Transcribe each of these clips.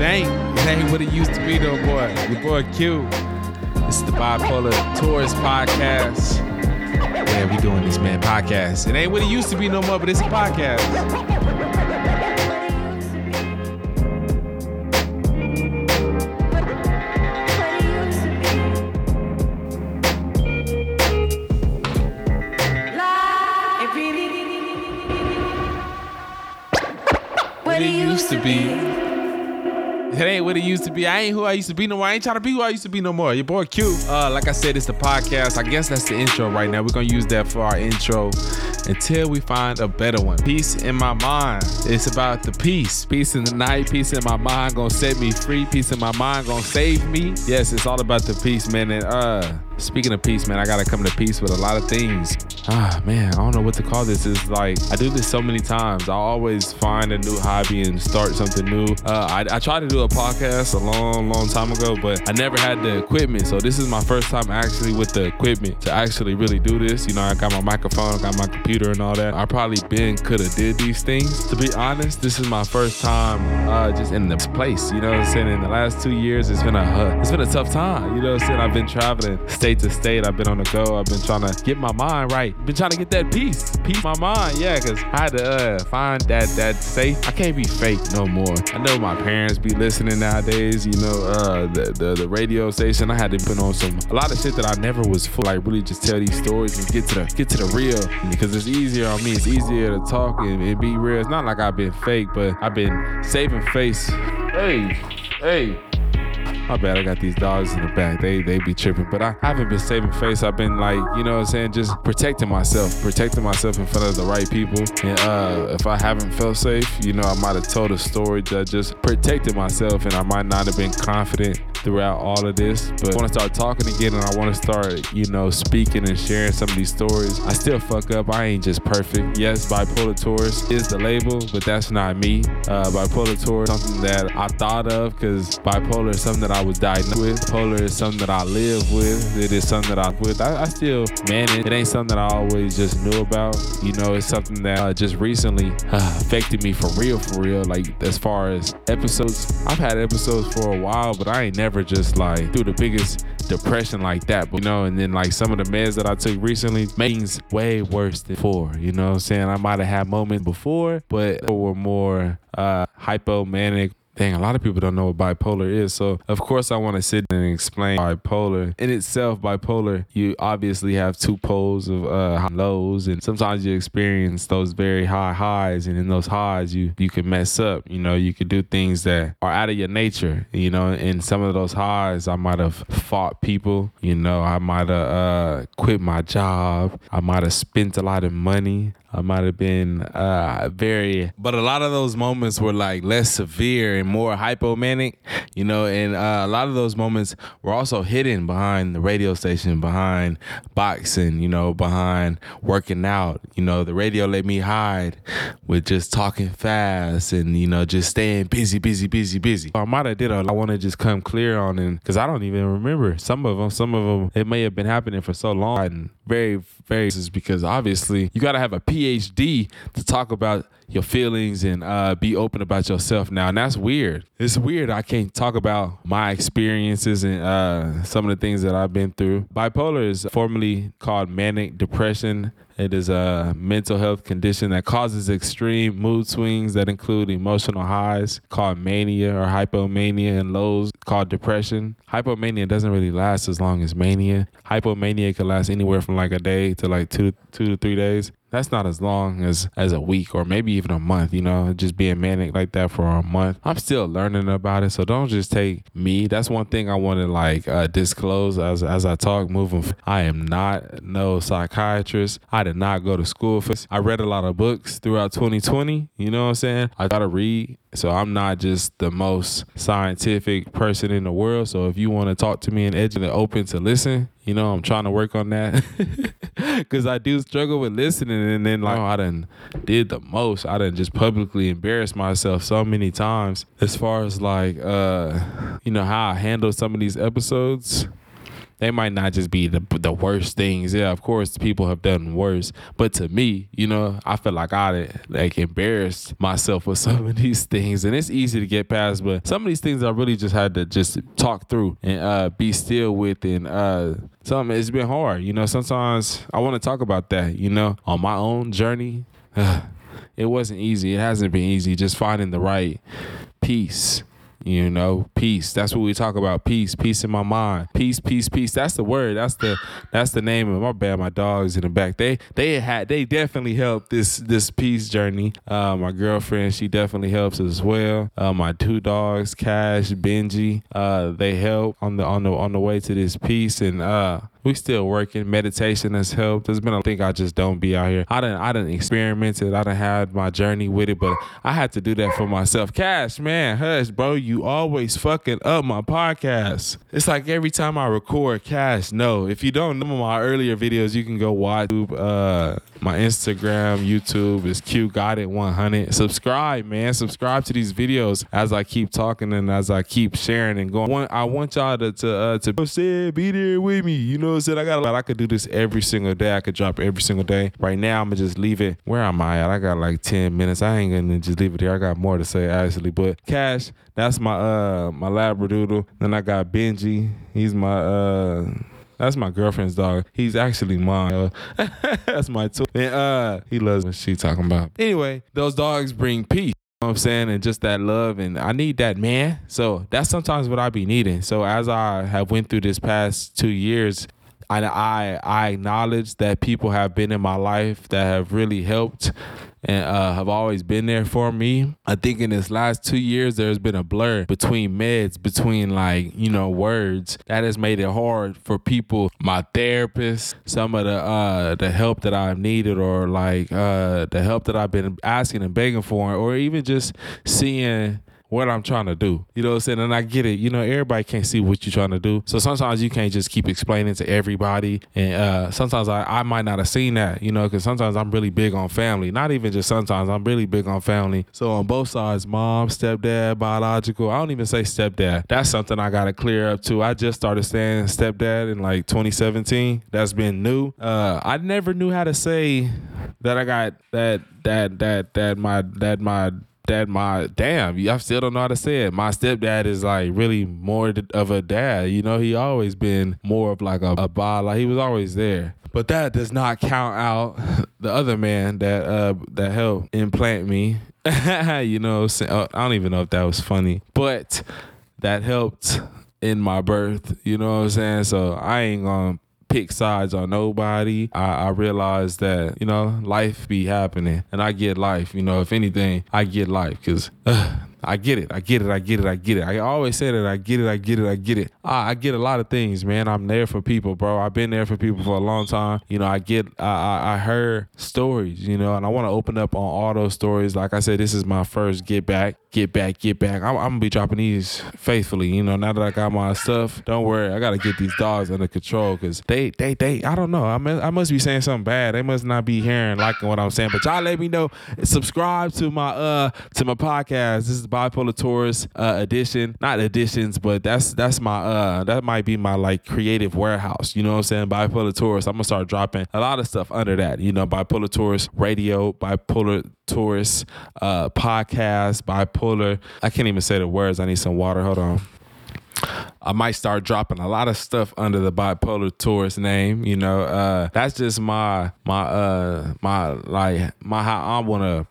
It ain't what it used to be though, boy. Your boy Q. This is the Bipolar Tourist podcast. Yeah, we doing this, man, podcast. It ain't what it used to be no more, but it's a podcast. It ain't what it used to be. I ain't who I used to be no more. I ain't trying to be who I used to be no more. Your boy Q. Like I said, it's the podcast. I guess that's the intro right now. We're going to use that for our intro until we find a better one. Peace in my mind. It's about the peace. Peace in the night. Peace in my mind. Going to set me free. Peace in my mind. Going to save me. Yes, it's all about the peace, man. And speaking of peace, man, I got to come to peace with a lot of things. Man, I don't know what to call this. It's like, I do this so many times. I always find a new hobby and start something new. I tried to do a podcast a long time ago, but I never had the equipment. So this is my first time actually with the equipment to actually really do this. You know, I got my microphone, I got my computer and all that. I probably could have did these things. To be honest, this is my first time just in this place. You know what I'm saying? In the last 2 years, it's been a tough time. You know what I'm saying? I've been traveling state to state. I've been on the go. I've been trying to get my mind right. Been trying to get that peace in my mind. Yeah, because I had to find that safe. I can't be fake no more. I know my parents be listening nowadays. You know, the radio station. I had to put on a lot of shit that I never was for. Like really just tell these stories and get to the real, because it's easier on me. It's easier to talk and be real. It's not like I've been fake, but I've been saving face. Hey. My bad, I got these dogs in the back. They be tripping, but I haven't been saving face. I've been like, you know what I'm saying, just protecting myself in front of the right people. And if I haven't felt safe, you know, I might have told a story that just protected myself, and I might not have been confident throughout all of this. But I want to start talking again, and I want to start, you know, speaking and sharing some of these stories. I still fuck up. I ain't just perfect. Yes, Bipolar Tourist is the label, but that's not me. Bipolar Tourist is something that I thought of, because bipolar is something that I was diagnosed with. Polar is something that I live with. It is something that I'm with. I still manage. It ain't something that I always just knew about. You know, it's something that just recently affected me for real. Like, as far as episodes, I've had episodes for a while, but I ain't never just like through the biggest depression like that. But, you know, and then like some of the meds that I took recently made things way worse than before. You know what I'm saying? I might have had moments before, but were more hypomanic. Dang, a lot of people don't know what bipolar is. So, of course, I want to sit and explain bipolar. In itself, bipolar, you obviously have two poles of lows, and sometimes you experience those very high highs, and in those highs, you can mess up. You know, you could do things that are out of your nature, you know. In some of those highs, I might have fought people. You know, I might have quit my job. I might have spent a lot of money. I might have been but a lot of those moments were like less severe and more hypomanic, you know, and a lot of those moments were also hidden behind the radio station, behind boxing, you know, behind working out. You know, the radio let me hide with just talking fast and, you know, just staying busy. I might have did I want to just come clear on it, because I don't even remember some of them. It may have been happening for so long. And very, very, because obviously you got to have a PhD to talk about your feelings and be open about yourself now. And that's weird. It's weird. I can't talk about my experiences and some of the things that I've been through. Bipolar is formerly called manic depression. It is a mental health condition that causes extreme mood swings that include emotional highs called mania or hypomania and lows called depression. Hypomania doesn't really last as long as mania. Hypomania can last anywhere from like a day to like two to 3 days. That's not as long as a week or maybe even a month, you know, just being manic like that for a month. I'm still learning about it, so don't just take me. That's one thing I want to like disclose as I talk moving forward. I am not no psychiatrist. I did not go to school for this. I read a lot of books throughout 2020, you know what I'm saying? I gotta read. So I'm not just the most scientific person in the world. So if you want to talk to me and educate, open to listen, you know, I'm trying to work on that, because I do struggle with listening. And then like, I done did the most. I done just publicly embarrassed myself so many times as far as like, you know, how I handle some of these episodes. They might not just be the worst things. Yeah, of course, people have done worse. But to me, you know, I feel like I embarrassed myself with some of these things. And it's easy to get past, but some of these things I really just had to just talk through and be still with. And some, it's been hard. You know, sometimes I want to talk about that, you know, on my own journey. It wasn't easy. It hasn't been easy. Just finding the right peace. You know, peace. That's what we talk about. Peace, peace in my mind. Peace, peace, peace. That's the word. That's the name of it. My bad. My dogs in the back. They definitely helped this peace journey. My girlfriend, she definitely helps as well. My two dogs, Cash, Benji, they help on the way to this peace. And we still working. Meditation has helped. There's been, I think I just don't be out here. I done experimented. I done had my journey with it, but I had to do that for myself. Cash, man, hush, bro. You always fucking up my podcast. It's like every time I record, Cash, no. If you don't know my earlier videos, you can go watch my Instagram, YouTube is QGotIt100. Subscribe, man. Subscribe to these videos as I keep talking and as I keep sharing and going. I want y'all to be there with me. You know what I'm saying? I could do this every single day. I could drop every single day. Right now, I'm going to just leave it. Where am I at? I got like 10 minutes. I ain't going to just leave it there. I got more to say, actually. But Cash, that's my my Labradoodle. Then I got Benji. He's my... that's my girlfriend's dog. He's actually mine. That's my tool. And he loves what she talking about. Anyway, those dogs bring peace. You know what I'm saying? And just that love. And I need that, man. So that's sometimes what I be needing. So as I have went through this past 2 years, I acknowledge that people have been in my life that have really helped and have always been there for me. I think in this last 2 years, there's been a blur between meds, between like, you know, words. That has made it hard for people, my therapist, some of the help that I've needed, or like the help that I've been asking and begging for, or even just seeing what I'm trying to do. You know what I'm saying? And I get it. You know, everybody can't see what you're trying to do. So sometimes you can't just keep explaining to everybody. And sometimes I might not have seen that, you know, because sometimes I'm really big on family. Not even just sometimes. I'm really big on family. So on both sides, mom, stepdad, biological. I don't even say stepdad. That's something I got to clear up too. I just started saying stepdad in like 2017. That's been new. I never knew how to say that I got I still don't know how to say it. My stepdad is like really more of a dad. You know, he always been more of like a bod. Like he was always there. But that does not count out the other man that helped implant me. You know, I don't even know if that was funny, but that helped in my birth. You know what I'm saying? So I ain't gonna pick sides on nobody. I realized that, you know, life be happening and I get life. You know, if anything, I get life because I get it. I always say that I get it. I get a lot of things, man. I'm there for people, bro. I've been there for people for a long time. You know, I heard stories, you know, and I want to open up on all those stories. Like I said, this is my first get back. I'm going to be dropping these faithfully. You know, now that I got my stuff, don't worry. I got to get these dogs under control because they I don't know. I must be saying something bad. They must not be hearing, liking what I'm saying, but y'all let me know. Subscribe to my podcast. This is Bipolar Tourist edition. Not editions, but that's my that might be my like creative warehouse. You know what I'm saying? Bipolar Tourist. I'm gonna start dropping a lot of stuff under that. You know, Bipolar Tourist radio, Bipolar Tourist podcast, Bipolar. I can't even say the words. I need some water. Hold on. I might start dropping a lot of stuff under the Bipolar Tourist name. You know, that's just my how I wanna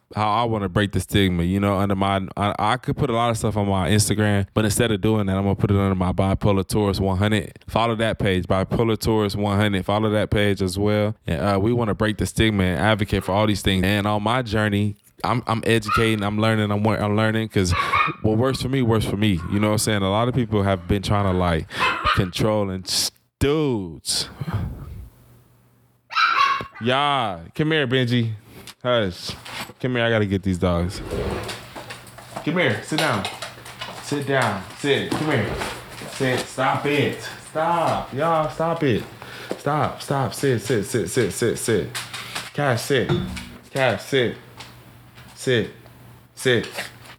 break the stigma. You know, under my I could put a lot of stuff on my Instagram, but instead of doing that, I'm gonna put it under my Bipolar Tourist 100. Follow that page, Bipolar Tourist 100. Follow that page as well. And we want to break the stigma and advocate for all these things. And on my journey, I'm educating, I'm learning because what works for me works for me. You know what I'm saying? A lot of people have been trying to like control and dudes. Yeah, come here, Benji. Hush. Come here, I gotta get these dogs. Come here, sit down, sit, come here. Sit, stop it. Stop, y'all, stop it. Stop, sit. Cash, sit. Cash, sit.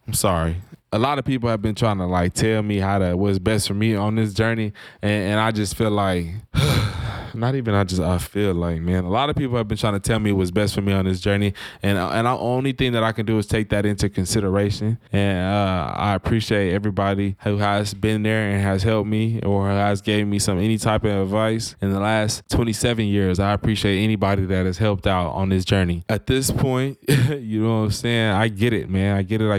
I'm sorry. a lot of people have been trying to like tell me how to, what's best for me on this journey. And I just feel like, not even I just, I feel like, man, a lot of people have been trying to tell me what's best for me on this journey. And the only thing that I can do is take that into consideration. And I appreciate everybody who has been there and has helped me or has gave me any type of advice in the last 27 years. I appreciate anybody that has helped out on this journey. At this point, you know what I'm saying? I get it, man. I get it.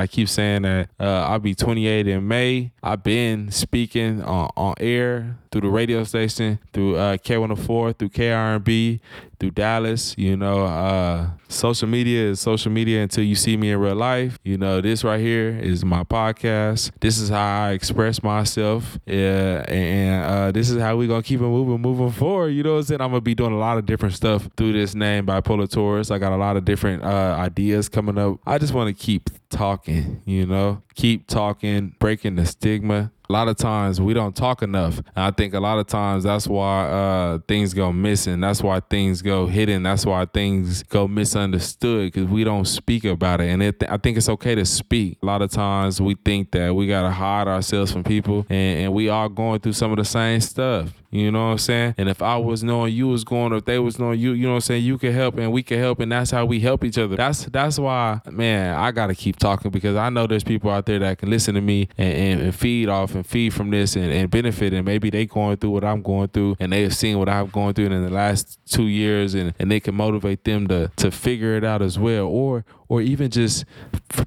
I keep saying that I'll be 28 in May. I've been speaking on air through the radio station, through K104, through KRNB, through Dallas. You know, social media is social media until you see me in real life. You know, this right here is my podcast. This is how I express myself. Yeah, and this is how we're going to keep it moving forward. You know what I'm saying? I'm going to be doing a lot of different stuff through this name, Bipolar Tourist. I got a lot of different ideas coming up. I just want to keep talking, you know, keep talking, breaking the stigma. A lot of times we don't talk enough. And I think a lot of times that's why things go missing. That's why things go hidden. That's why things go misunderstood, because we don't speak about it. And I think it's okay to speak. A lot of times we think that we got to hide ourselves from people, and we are going through some of the same stuff. You know what I'm saying? And if I was knowing you was going, or if they was knowing you, you know what I'm saying, you can help and we can help, and that's how we help each other. That's why, man, I got to keep talking, because I know there's people out there that can listen to me and feed off and feed from this and benefit. And maybe they going through what I'm going through, and they have seen what I've gone through in the last 2 years, and they can motivate them to figure it out as well, or even just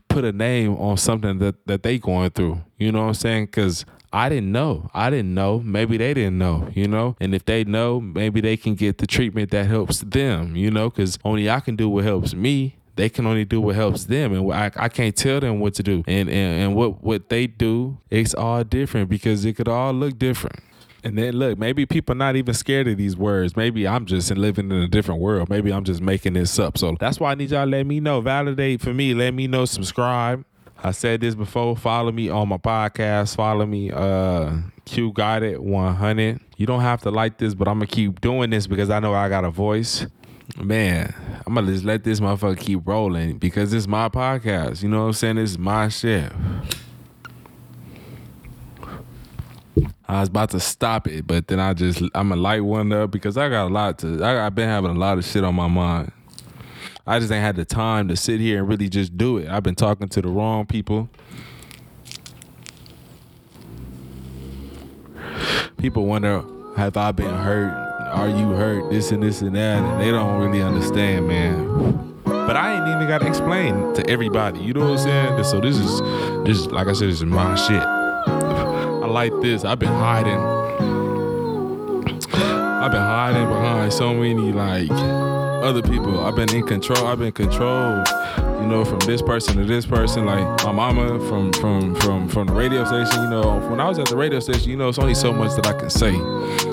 put a name on something that they going through. You know what I'm saying? Because I didn't know. Maybe they didn't know, you know? And if they know, maybe they can get the treatment that helps them, you know? Because only I can do what helps me. They can only do what helps them. And I can't tell them what to do. And what they do, it's all different, because it could all look different. And then look, maybe people not even scared of these words. Maybe I'm just living in a different world. Maybe I'm just making this up. So that's why I need y'all to let me know. Validate for me. Let me know. Subscribe. I said this before, follow me on my podcast, follow me, QGotIt100. You don't have to like this, but I'm going to keep doing this because I know I got a voice. Man, I'm going to just let this motherfucker keep rolling, because it's my podcast. You know what I'm saying? It's my shit. I was about to stop it, but then I'm going to light one up, because I got a lot I've been having a lot of shit on my mind. I just ain't had the time to sit here and really just do it. I've been talking to the wrong people. People wonder, have I been hurt? Are you hurt? This and this and that. And they don't really understand, man. But I ain't even got to explain to everybody. You know what I'm saying? So this is like I said, this is my shit. I like this. I've been hiding behind so many, like, other people. I've been controlled, you know, from this person to this person, like my mama from the radio station. You know, when I was at the radio station, you know, it's only so much that I can say.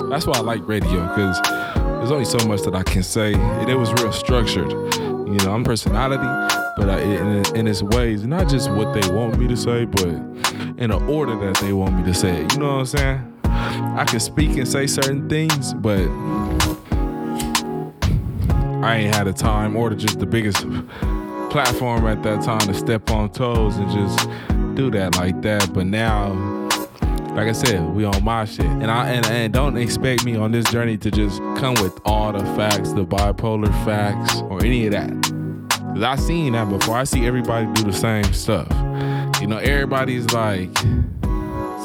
That's why I like radio, because there's only so much that I can say, and it was real structured. You know, I'm personality, but in its ways, not just what they want me to say, but in the order that they want me to say it. You know what I'm saying? I can speak and say certain things, but I ain't had the time or just the biggest platform at that time to step on toes and just do that like that. But now, like I said, we on my shit. And don't expect me on this journey to just come with all the facts, the bipolar facts, or any of that. Because I seen that before. I see everybody do the same stuff. You know, everybody's like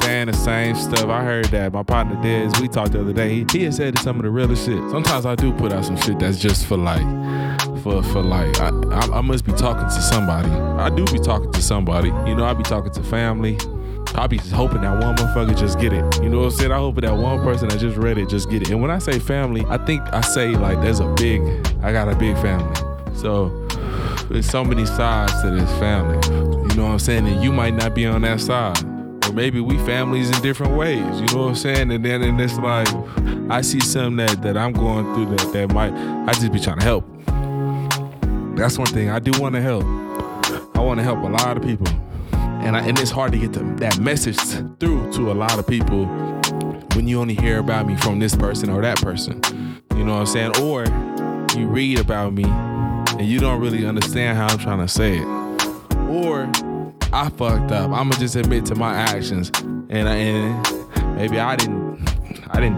saying the same stuff. I heard that. My partner Dez, we talked the other day. He had said some of the realest shit. Sometimes I do put out some shit that's just for like, I must be talking to somebody. I do be talking to somebody. You know, I be talking to family. I be just hoping that one motherfucker just get it. You know what I'm saying? I hope that one person that just read it just get it. And when I say family, I think I say like I got a big family. So there's so many sides to this family. You know what I'm saying? And you might not be on that side. Maybe we families in different ways, you know what I'm saying? And then in this life, I see something that I'm going through that might, I just be trying to help. That's one thing, I do want to help. I want to help a lot of people. And it's hard to get that message through to a lot of people when you only hear about me from this person or that person, you know what I'm saying? Or you read about me and you don't really understand how I'm trying to say it. Or I fucked up. I'ma just admit to my actions, and maybe I didn't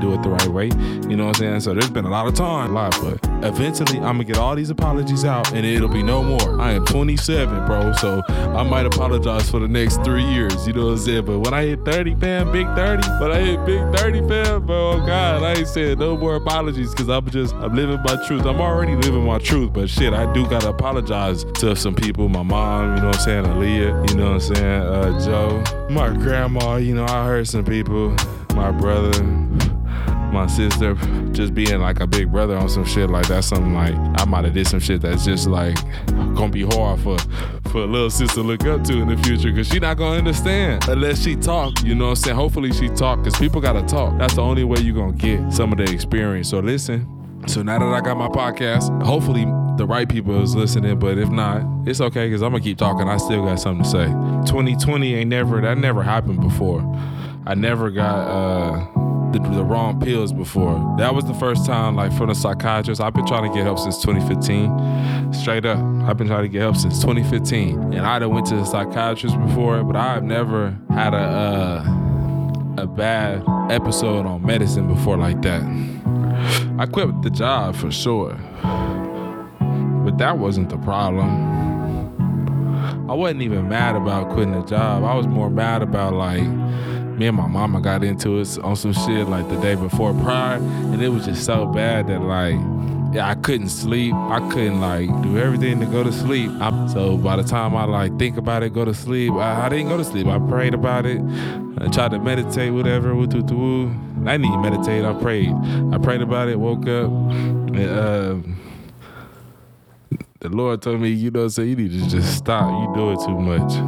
do it the right way. You know what I'm saying? So there's been a lot of time, but eventually I'm gonna get all these apologies out, and it'll be no more. I am 27, bro, so I might apologize for the next 3 years. You know what I'm saying? But when I hit 30, fam, big 30. When I hit big 30, fam, bro, oh God, I ain't saying no more apologies, because I'm living my truth. I'm already living my truth, but shit, I do gotta apologize to some people. My mom, you know what I'm saying? Aaliyah, you know what I'm saying? Joe, my grandma. You know, I heard some people. My brother, my sister, just being like a big brother on some shit like that's something like I might have did some shit that's just like gonna be hard for a little sister to look up to in the future, because she not gonna understand unless she talk. You know what I'm saying? Hopefully she talk, because people gotta talk. That's the only way you gonna get some of the experience. So listen, so now that I got my podcast, hopefully the right people is listening, but if not, it's okay, because I'm gonna keep talking. I still got something to say. 2020 that never happened before. I never got the wrong pills before. That was the first time, like, from a psychiatrist. I've been trying to get help since 2015. Straight up, I've been trying to get help since 2015. And I done went to a psychiatrist before, but I've never had a bad episode on medicine before like that. I quit the job for sure, but that wasn't the problem. I wasn't even mad about quitting the job. I was more mad about, like, me and my mama got into it on some shit like the day before prior, and it was just so bad that, like, I couldn't sleep. I couldn't, like, do everything to go to sleep. So by the time I, like, think about it, go to sleep, I didn't go to sleep. I prayed about it. I tried to meditate, whatever. I didn't even meditate. I prayed. I prayed about it, woke up, and the Lord told me, you know what I'm saying, you need to just stop. You do it too much.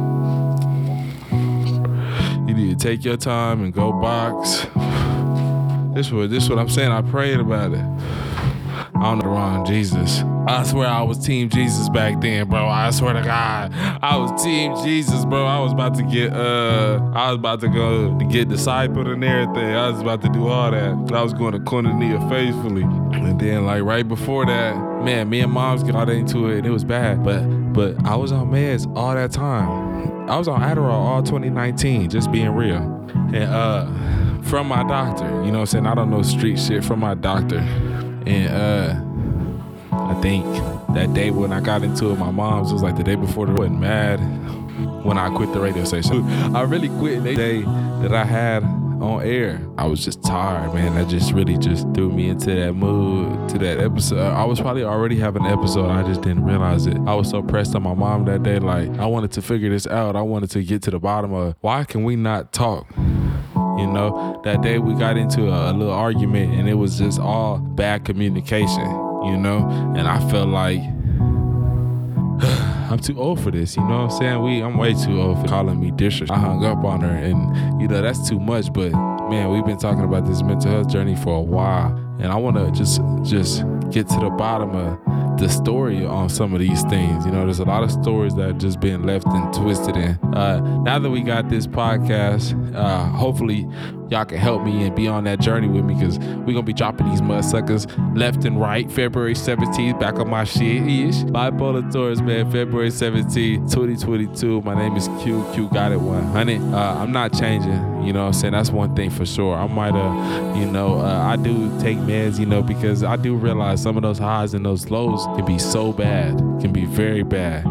You need to take your time and go box. This is what I'm saying. I prayed about it. I don't know wrong Jesus. I swear I was Team Jesus back then, bro. I swear to God, I was Team Jesus, bro. I was about to get go to get discipled and everything. I was about to do all that. I was going to Koinonia faithfully. And then, like, right before that, man, me and moms got into it, and it was bad. But I was on meds all that time. I was on Adderall all 2019, just being real. And from my doctor, you know what I'm saying? I don't know street shit, from my doctor. And I think that day when I got into it, my mom's was like the day before, they wasn't mad when I quit the radio station. I really quit the day that I had on air. I was just tired, man. That just really just threw me into that mood, to that episode. I was probably already having an episode. I just didn't realize it. I was so pressed on my mom that day. Like, I wanted to figure this out. I wanted to get to the bottom of why can we not talk? You know, that day we got into a little argument, and it was just all bad communication, you know? And I felt like I'm too old for this, you know what I'm saying? I'm way too old for calling me disrespectful. I hung up on her, and, you know, that's too much. But, man, we've been talking about this mental health journey for a while, and I want to just get to the bottom of the story on some of these things. You know, there's a lot of stories that are just being left and twisted in. Now that we got this podcast, hopefully y'all can help me and be on that journey with me, because we're going to be dropping these mudsuckers left and right. February 17th, back on my shit-ish. Bipolar Tourist, man, February 17th, 2022. My name is QGotIt100. I'm not changing, you know what I'm saying? That's one thing for sure. I might, I do take meds, you know, because I do realize some of those highs and those lows can be so bad, can be very bad.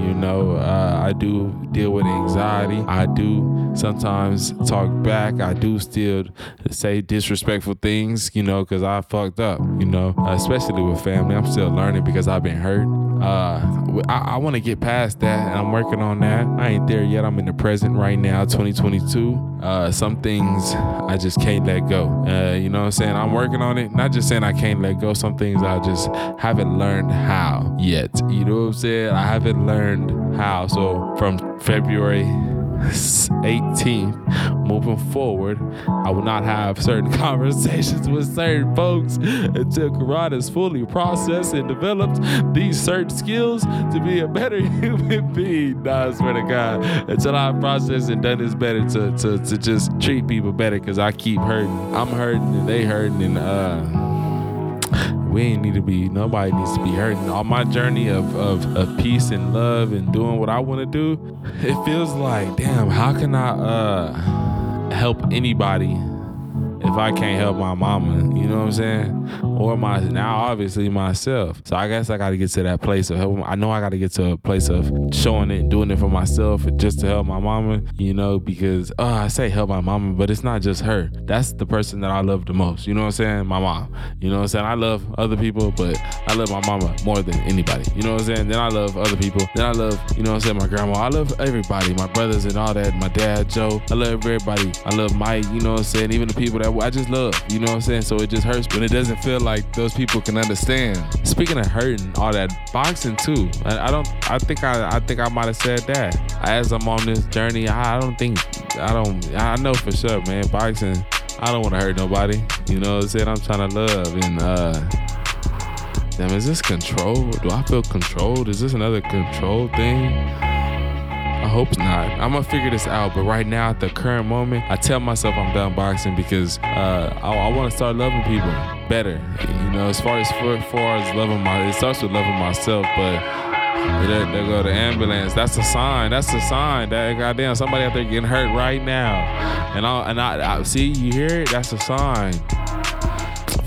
You know, I do deal with anxiety. I do sometimes talk back. I do still say disrespectful things, you know, because I fucked up, you know, especially with family. I'm still learning because I've been hurt. I want to get past that, and I'm working on that. I ain't there yet. I'm in the present right now, 2022. Some things I just can't let go. You know what I'm saying? I'm working on it. Not just saying I can't let go. Some things I just haven't learned how yet. You know what I'm saying? I haven't learned how. So from February 18th moving forward, I will not have certain conversations with certain folks until Karada is fully processed and develops these certain skills to be a better human being. Nah, I swear to God, until I've processed and done this better to just treat people better, because I keep hurting. I'm hurting and they hurting, and we ain't need to be, nobody needs to be hurting. On my journey of peace and love and doing what I want to do, it feels like, damn, how can I help anybody if I can't help my mama, you know what I'm saying? Or obviously myself. So I guess I got to get to that place of helping. I know I got to get to a place of showing it and doing it for myself just to help my mama, you know, because I say help my mama, but it's not just her. That's the person that I love the most, you know what I'm saying? My mom, you know what I'm saying? I love other people, but I love my mama more than anybody, you know what I'm saying? Then I love other people. Then I love, you know what I'm saying, my grandma. I love everybody, my brothers and all that, my dad, Joe. I love everybody. I love Mike, you know what I'm saying? Even the people that I just love, you know what I'm saying? So it just hurts, but it doesn't feel like those people can understand. Speaking of hurting, all that boxing too. I think I might have said that. As I'm on this journey, I know for sure, man, boxing, I don't want to hurt nobody. You know what I'm saying? I'm trying to love and damn, is this control? Do I feel controlled? Is this another control thing? I hope not. I'm gonna figure this out, but right now at the current moment, I tell myself I'm done boxing because I want to start loving people better. You know, as far as loving it starts with loving myself, but. There go the ambulance. That's a sign that goddamn somebody out there getting hurt right now. And I see, you hear it? That's a sign.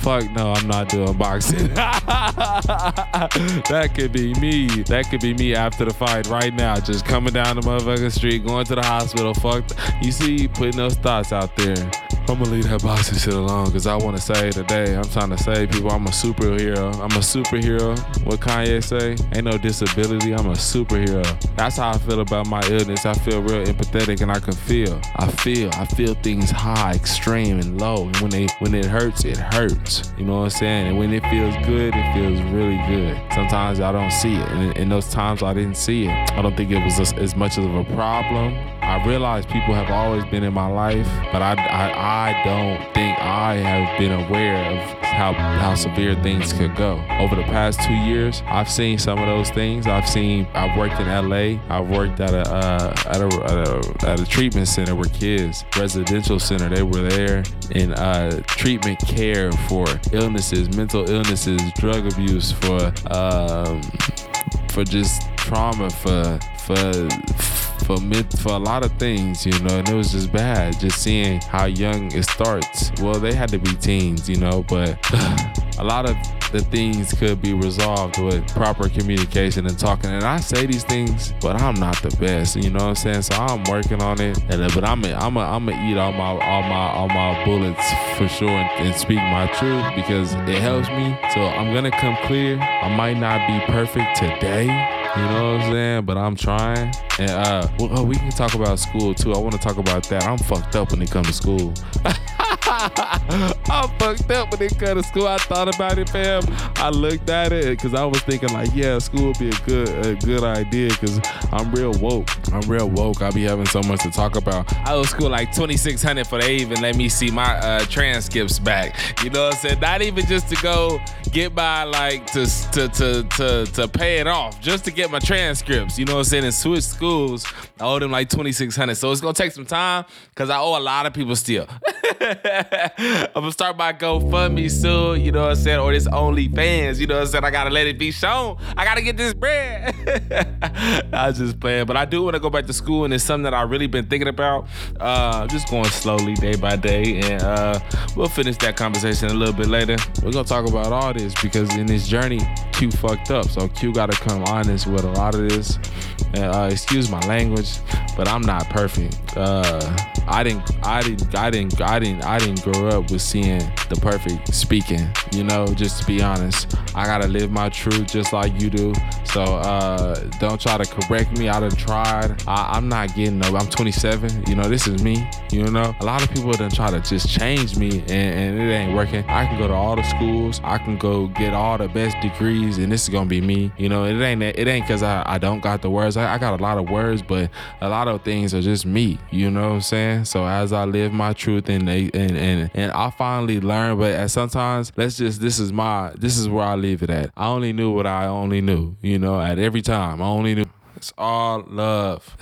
Fuck no, I'm not doing boxing. That could be me after the fight right now, just coming down the motherfucking street, going to the hospital. Fuck, you see, putting those thoughts out there. I'm gonna leave that boxing shit alone because I want to save the day. I'm trying to save people. I'm a superhero. What Kanye say? Ain't no disability. I'm a superhero. That's how I feel about my illness. I feel real empathetic and I can feel. I feel things high, extreme, and low. And when it hurts, it hurts. You know what I'm saying? And when it feels good, it feels really good. Sometimes I don't see it. And in those times I didn't see it, I don't think it was as much of a problem. I realize people have always been in my life, but I don't think I have been aware of how severe things could go. Over the past 2 years, I've seen some of those things. I've worked in LA. I've worked at a treatment center where kids, residential center, they were there in treatment care for illnesses, mental illnesses, drug abuse, for just trauma, for a lot of things, you know, and it was just bad, just seeing how young it starts. Well, they had to be teens, you know, but a lot of the things could be resolved with proper communication and talking. And I say these things, but I'm not the best, you know what I'm saying? So I'm working on it, but I'm gonna eat all my bullets for sure and speak my truth because it helps me. So I'm gonna come clear. I might not be perfect today. You know what I'm saying? But I'm trying. And we can talk about school too. I want to talk about that. I'm fucked up when it comes to school. I'm fucked up when it comes to school. I thought about it, fam. I looked at it because I was thinking like, yeah, school would be a good idea because I'm real woke. I be having so much to talk about. I owe school like $2,600 for they even let me see my transcripts back. You know what I'm saying? Not even just to go get by, like to pay it off, just to get my transcripts. You know what I'm saying? And switch schools, I owe them like $2,600. So it's gonna take some time because I owe a lot of people still. I'm gonna start my GoFundMe soon, you know what I'm saying? Or this OnlyFans, you know what I'm saying? I gotta let it be shown. I gotta get this bread. I was just playing, but I do wanna go back to school, and it's something that I really been thinking about. Just going slowly day by day, and we'll finish that conversation a little bit later. We're gonna talk about all this because in this journey, Q fucked up. So Q gotta come honest with a lot of this. Excuse my language, but I'm not perfect. I didn't grow up with seeing the perfect speaking, you know, just to be honest. I gotta live my truth just like you do. So don't try to correct me. I done tried. I'm not getting over. I'm 27. You know, this is me. You know, a lot of people done try to just change me and it ain't working. I can go to all the schools. I can go get all the best degrees and this is gonna be me. You know, it ain't cause I don't got the words. I got a lot of words, but a lot of things are just me. You know what I'm saying? So as I live my truth and I finally learned, but at sometimes this is where I leave it at. I only knew what I only knew, you know, at every time. I only knew it's all love.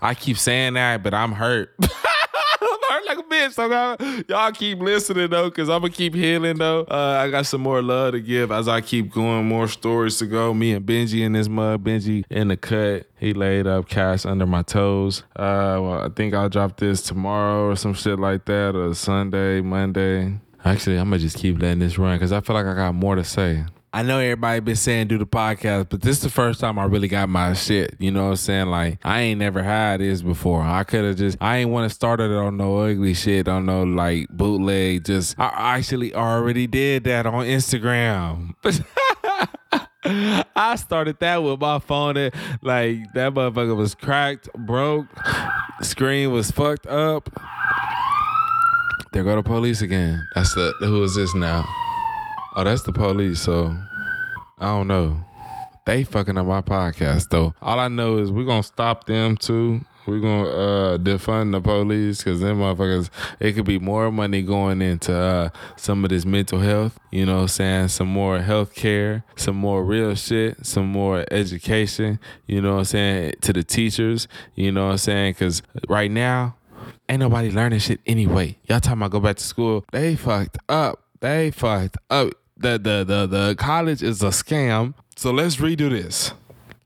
I keep saying that, but I'm hurt. I'm hurt like a bitch. it. So y'all keep listening though, because I'm gonna keep healing though. I got some more love to give as I keep going, more stories to go. Me and Benji in this mug. Benji in the cut. He laid up cast under my toes. Well, I think I'll drop this tomorrow or some shit like that, or Sunday, Monday. Actually, I'm gonna just keep letting this run because I feel like I got more to say. I know everybody been saying do the podcast, but this is the first time I really got my shit. You know what I'm saying? Like, I ain't never had this before. I ain't want to start it on no ugly shit, on no, like, bootleg. I actually already did that on Instagram. I started that with my phone. Like, that motherfucker was cracked, broke. Screen was fucked up. There go the police again. Who is this now? Oh, that's the police, so I don't know. They fucking up my podcast, though. All I know is we're going to stop them, too. We're going to defund the police because them motherfuckers, it could be more money going into some of this mental health, you know what I'm saying? Some more health care, some more real shit, some more education, you know what I'm saying, to the teachers, you know what I'm saying? Because right now, ain't nobody learning shit anyway. Y'all talking about go back to school. They fucked up. They fucked up. The college is a scam. So let's redo this.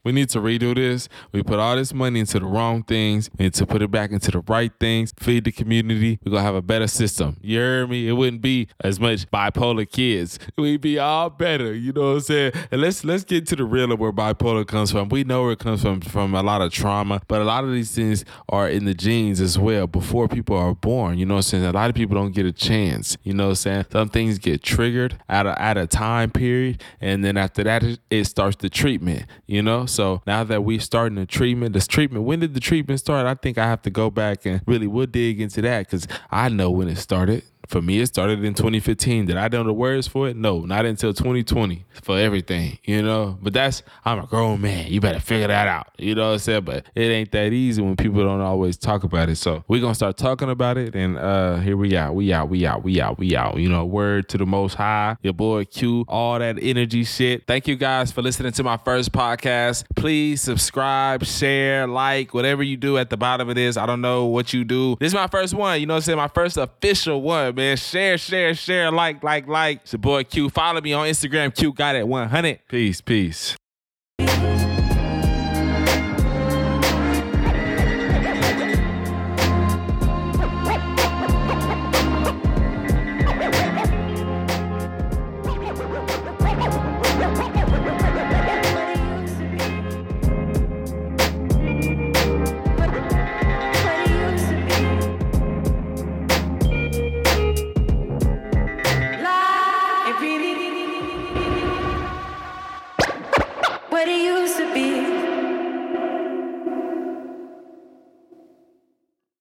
We need to redo this. We put all this money into the wrong things. We need to put it back into the right things. Feed the community. We're going to have a better system. You hear me? It wouldn't be as much bipolar kids. We'd be all better. You know what I'm saying? And let's get to the real of where bipolar comes from. We know where it comes from a lot of trauma. But a lot of these things are in the genes as well before people are born. You know what I'm saying? A lot of people don't get a chance. You know what I'm saying? Some things get triggered at a time period. And then after that, it starts the treatment. You know? So now that we're starting the treatment, when did the treatment start? I think I have to go back and really we'll dig into that because I know when it started. For me, it started in 2015. Did I know the words for it? No, not until 2020 for everything, you know? But I'm a grown man. You better figure that out. You know what I'm saying? But it ain't that easy when people don't always talk about it. So we're going to start talking about it. And here we out. We out. You know, word to the Most High. Your boy Q, all that energy shit. Thank you guys for listening to my first podcast. Please subscribe, share, like, whatever you do at the bottom of this. I don't know what you do. This is my first one. You know what I'm saying? My first official one. Man, share, like. It's your boy Q. Follow me on Instagram, QGotIt100. Peace. Really?